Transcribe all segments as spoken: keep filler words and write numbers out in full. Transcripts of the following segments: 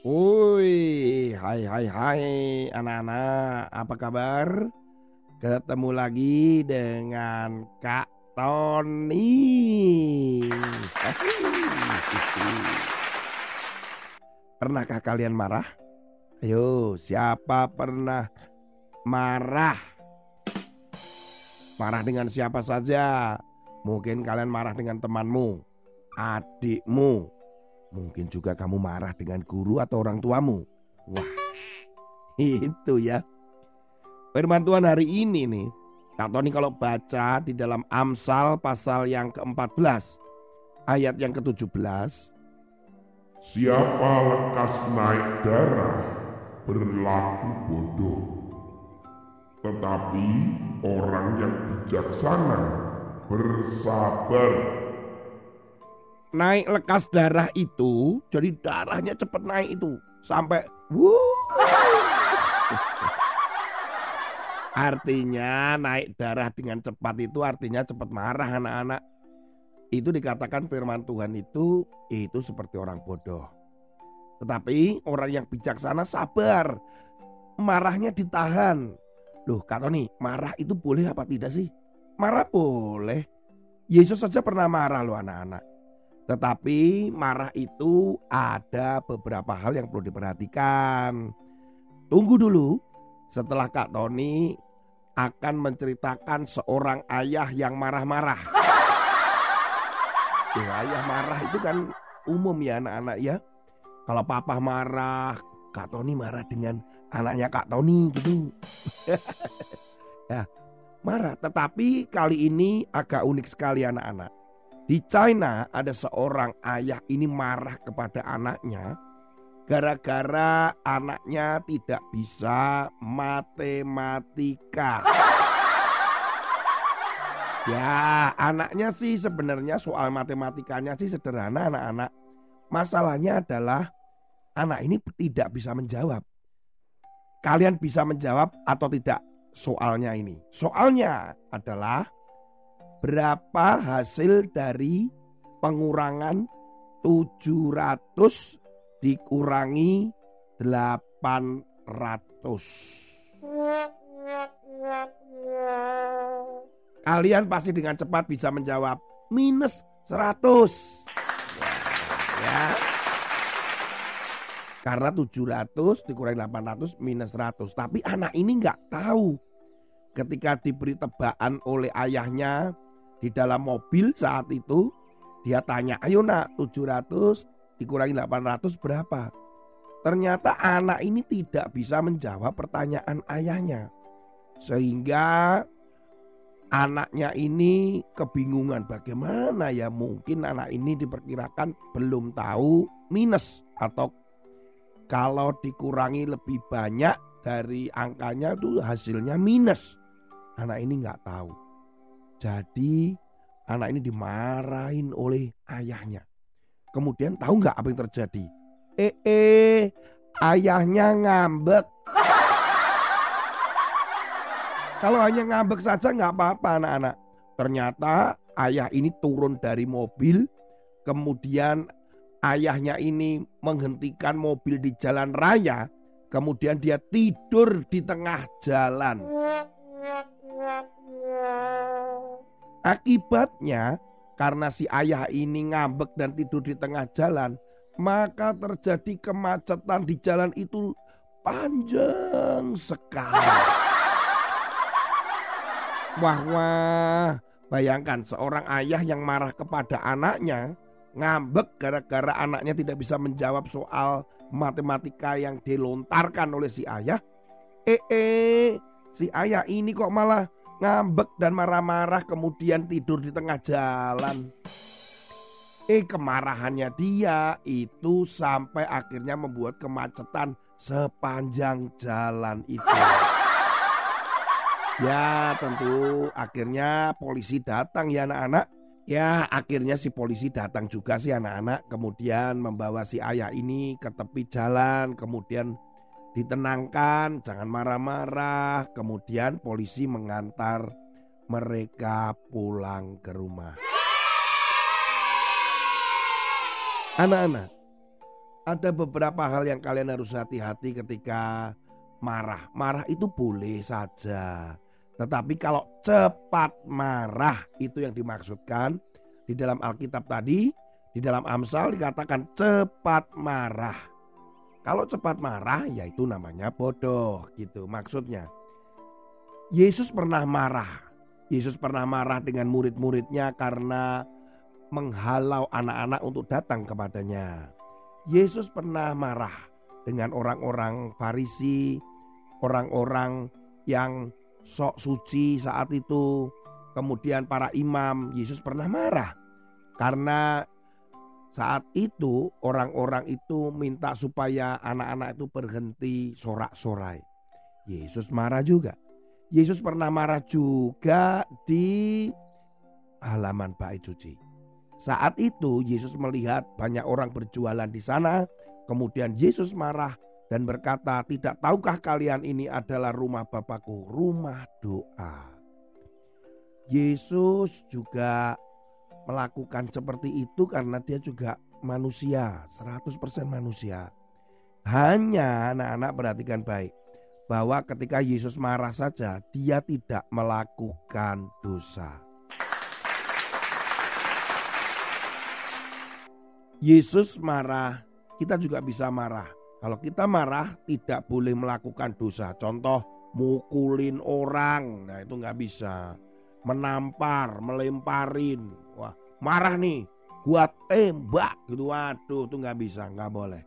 Oi, hai hai hai anak-anak, apa kabar? Ketemu lagi dengan Kak Tony. Pernahkah kalian marah? Ayo, siapa pernah marah? Marah dengan siapa saja? Mungkin kalian marah dengan temanmu, adikmu. Mungkin juga kamu marah dengan guru atau orang tuamu. Wah, itu ya. Firman Tuhan hari ini nih, Kak Tony kalau baca di dalam Amsal pasal yang keempat belas ayat yang ketujuh belas. Siapa lekas naik darah berlaku bodoh, tetapi orang yang bijaksana bersabar. Naik lekas darah itu, jadi darahnya cepat naik itu sampai wuh. Artinya naik darah dengan cepat itu artinya cepat marah anak-anak. Itu dikatakan firman Tuhan itu itu seperti orang bodoh. Tetapi orang yang bijaksana sabar, marahnya ditahan. Loh, Kak Tony, marah itu boleh apa tidak sih? Marah boleh. Yesus saja pernah marah loh anak-anak. Tetapi marah itu ada beberapa hal yang perlu diperhatikan. Tunggu dulu, setelah Kak Tony akan menceritakan seorang ayah yang marah-marah. Ya, ayah marah itu kan umum ya anak-anak ya. Kalau papa marah, Kak Tony marah dengan anaknya Kak Tony gitu. Ya, marah, tetapi kali ini agak unik sekali anak-anak. Di China ada seorang ayah ini marah kepada anaknya gara-gara anaknya tidak bisa matematika. Ya, anaknya sih sebenarnya soal matematikanya sih sederhana anak-anak. Masalahnya adalah anak ini tidak bisa menjawab. Kalian bisa menjawab atau tidak soalnya ini? Soalnya adalah berapa hasil dari pengurangan tujuh ratus dikurangi delapan ratus? Kalian pasti dengan cepat bisa menjawab minus seratus. Ya. Karena tujuh ratus dikurangi delapan ratus minus seratus. Tapi anak ini nggak tahu. Ketika diberi tebakan oleh ayahnya di dalam mobil saat itu, dia tanya, ayo nak, tujuh ratus dikurangi delapan ratus berapa? Ternyata anak ini tidak bisa menjawab pertanyaan ayahnya. Sehingga anaknya ini kebingungan, bagaimana ya, mungkin anak ini diperkirakan belum tahu minus. Atau kalau dikurangi lebih banyak dari angkanya itu hasilnya minus. Anak ini nggak tahu. Jadi anak ini dimarahin oleh ayahnya. Kemudian tahu gak apa yang terjadi? Eh, eh ayahnya ngambek. Kalau hanya ngambek saja gak apa-apa anak-anak. Ternyata ayah ini turun dari mobil. Kemudian ayahnya ini menghentikan mobil di jalan raya. Kemudian dia tidur di tengah jalan. Akibatnya karena si ayah ini ngambek dan tidur di tengah jalan, maka terjadi kemacetan di jalan itu panjang sekali. Wah wah, bayangkan seorang ayah yang marah kepada anaknya, ngambek gara-gara anaknya tidak bisa menjawab soal matematika yang dilontarkan oleh si ayah. Eh eh, si ayah ini kok malah ngambek dan marah-marah kemudian tidur di tengah jalan. Eh kemarahannya dia itu sampai akhirnya membuat kemacetan sepanjang jalan itu. Ya tentu akhirnya polisi datang ya anak-anak. Ya akhirnya si polisi datang juga sih anak-anak. Kemudian membawa si ayah ini ke tepi jalan. Kemudian ditenangkan, jangan marah-marah. Kemudian polisi mengantar mereka pulang ke rumah. Anak-anak, ada beberapa hal yang kalian harus hati-hati ketika marah. Marah itu boleh saja. Tetapi kalau cepat marah itu yang dimaksudkan di dalam Alkitab tadi. Di dalam Amsal dikatakan cepat marah. Kalau cepat marah yaitu namanya bodoh gitu maksudnya. Yesus pernah marah. Yesus pernah marah dengan murid-muridnya karena menghalau anak-anak untuk datang kepadanya. Yesus pernah marah dengan orang-orang Farisi, orang-orang yang sok suci saat itu. Kemudian para imam, Yesus pernah marah. Karena saat itu orang-orang itu minta supaya anak-anak itu berhenti sorak-sorai. Yesus marah juga. Yesus pernah marah juga di halaman Bait Suci. Saat itu Yesus melihat banyak orang berjualan di sana. Kemudian Yesus marah dan berkata, tidak tahukah kalian ini adalah rumah Bapakku, rumah doa. Yesus juga melakukan seperti itu karena dia juga manusia, seratus persen manusia. Hanya anak-anak perhatikan baik, bahwa ketika Yesus marah saja dia tidak melakukan dosa. Yesus marah, kita juga bisa marah. Kalau kita marah tidak boleh melakukan dosa. Contoh mukulin orang, nah itu gak bisa. Menampar, melemparin. Wah marah nih, gua tembak gitu. Waduh itu gak bisa, gak boleh.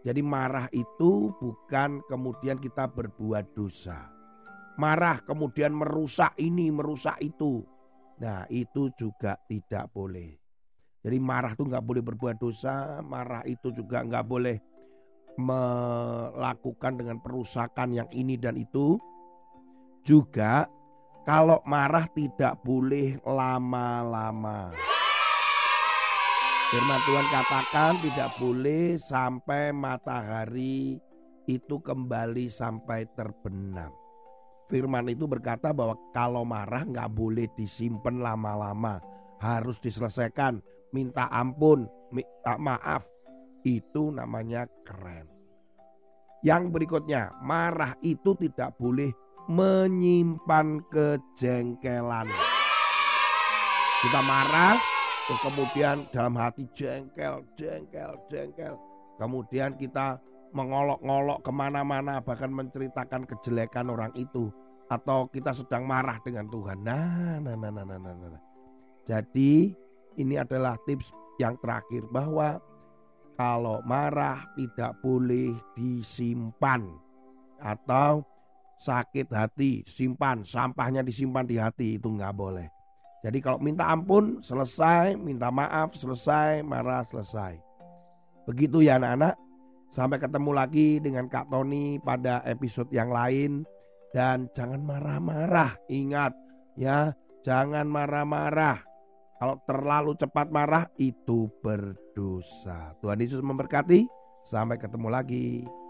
Jadi marah itu bukan kemudian kita berbuat dosa. Marah kemudian merusak ini, merusak itu. Nah itu juga tidak boleh. Jadi marah itu gak boleh berbuat dosa, marah itu juga gak boleh melakukan dengan perusakan yang ini dan itu. Juga kalau marah tidak boleh lama-lama. Firman Tuhan katakan tidak boleh sampai matahari itu kembali sampai terbenam. Firman itu berkata bahwa kalau marah gak boleh disimpan lama-lama. Harus diselesaikan. Minta ampun, minta maaf, itu namanya keren. Yang berikutnya, marah itu tidak boleh menyimpan kejengkelan. Kita marah, terus kemudian dalam hati jengkel, jengkel, jengkel. Kemudian kita mengolok-ngolok kemana-mana, bahkan menceritakan kejelekan orang itu. Atau kita sedang marah dengan Tuhan. Nah, nah, nah, nah, nah, nah, nah. Jadi ini adalah tips yang terakhir bahwa kalau marah tidak boleh disimpan atau sakit hati simpan, sampahnya disimpan di hati itu nggak boleh. Jadi kalau minta ampun selesai, minta maaf selesai, marah selesai. Begitu ya anak-anak. Sampai ketemu lagi dengan Kak Tony pada episode yang lain dan jangan marah-marah. Ingat ya, jangan marah-marah. Kalau terlalu cepat marah itu berdosa. Tuhan Yesus memberkati. Sampai ketemu lagi.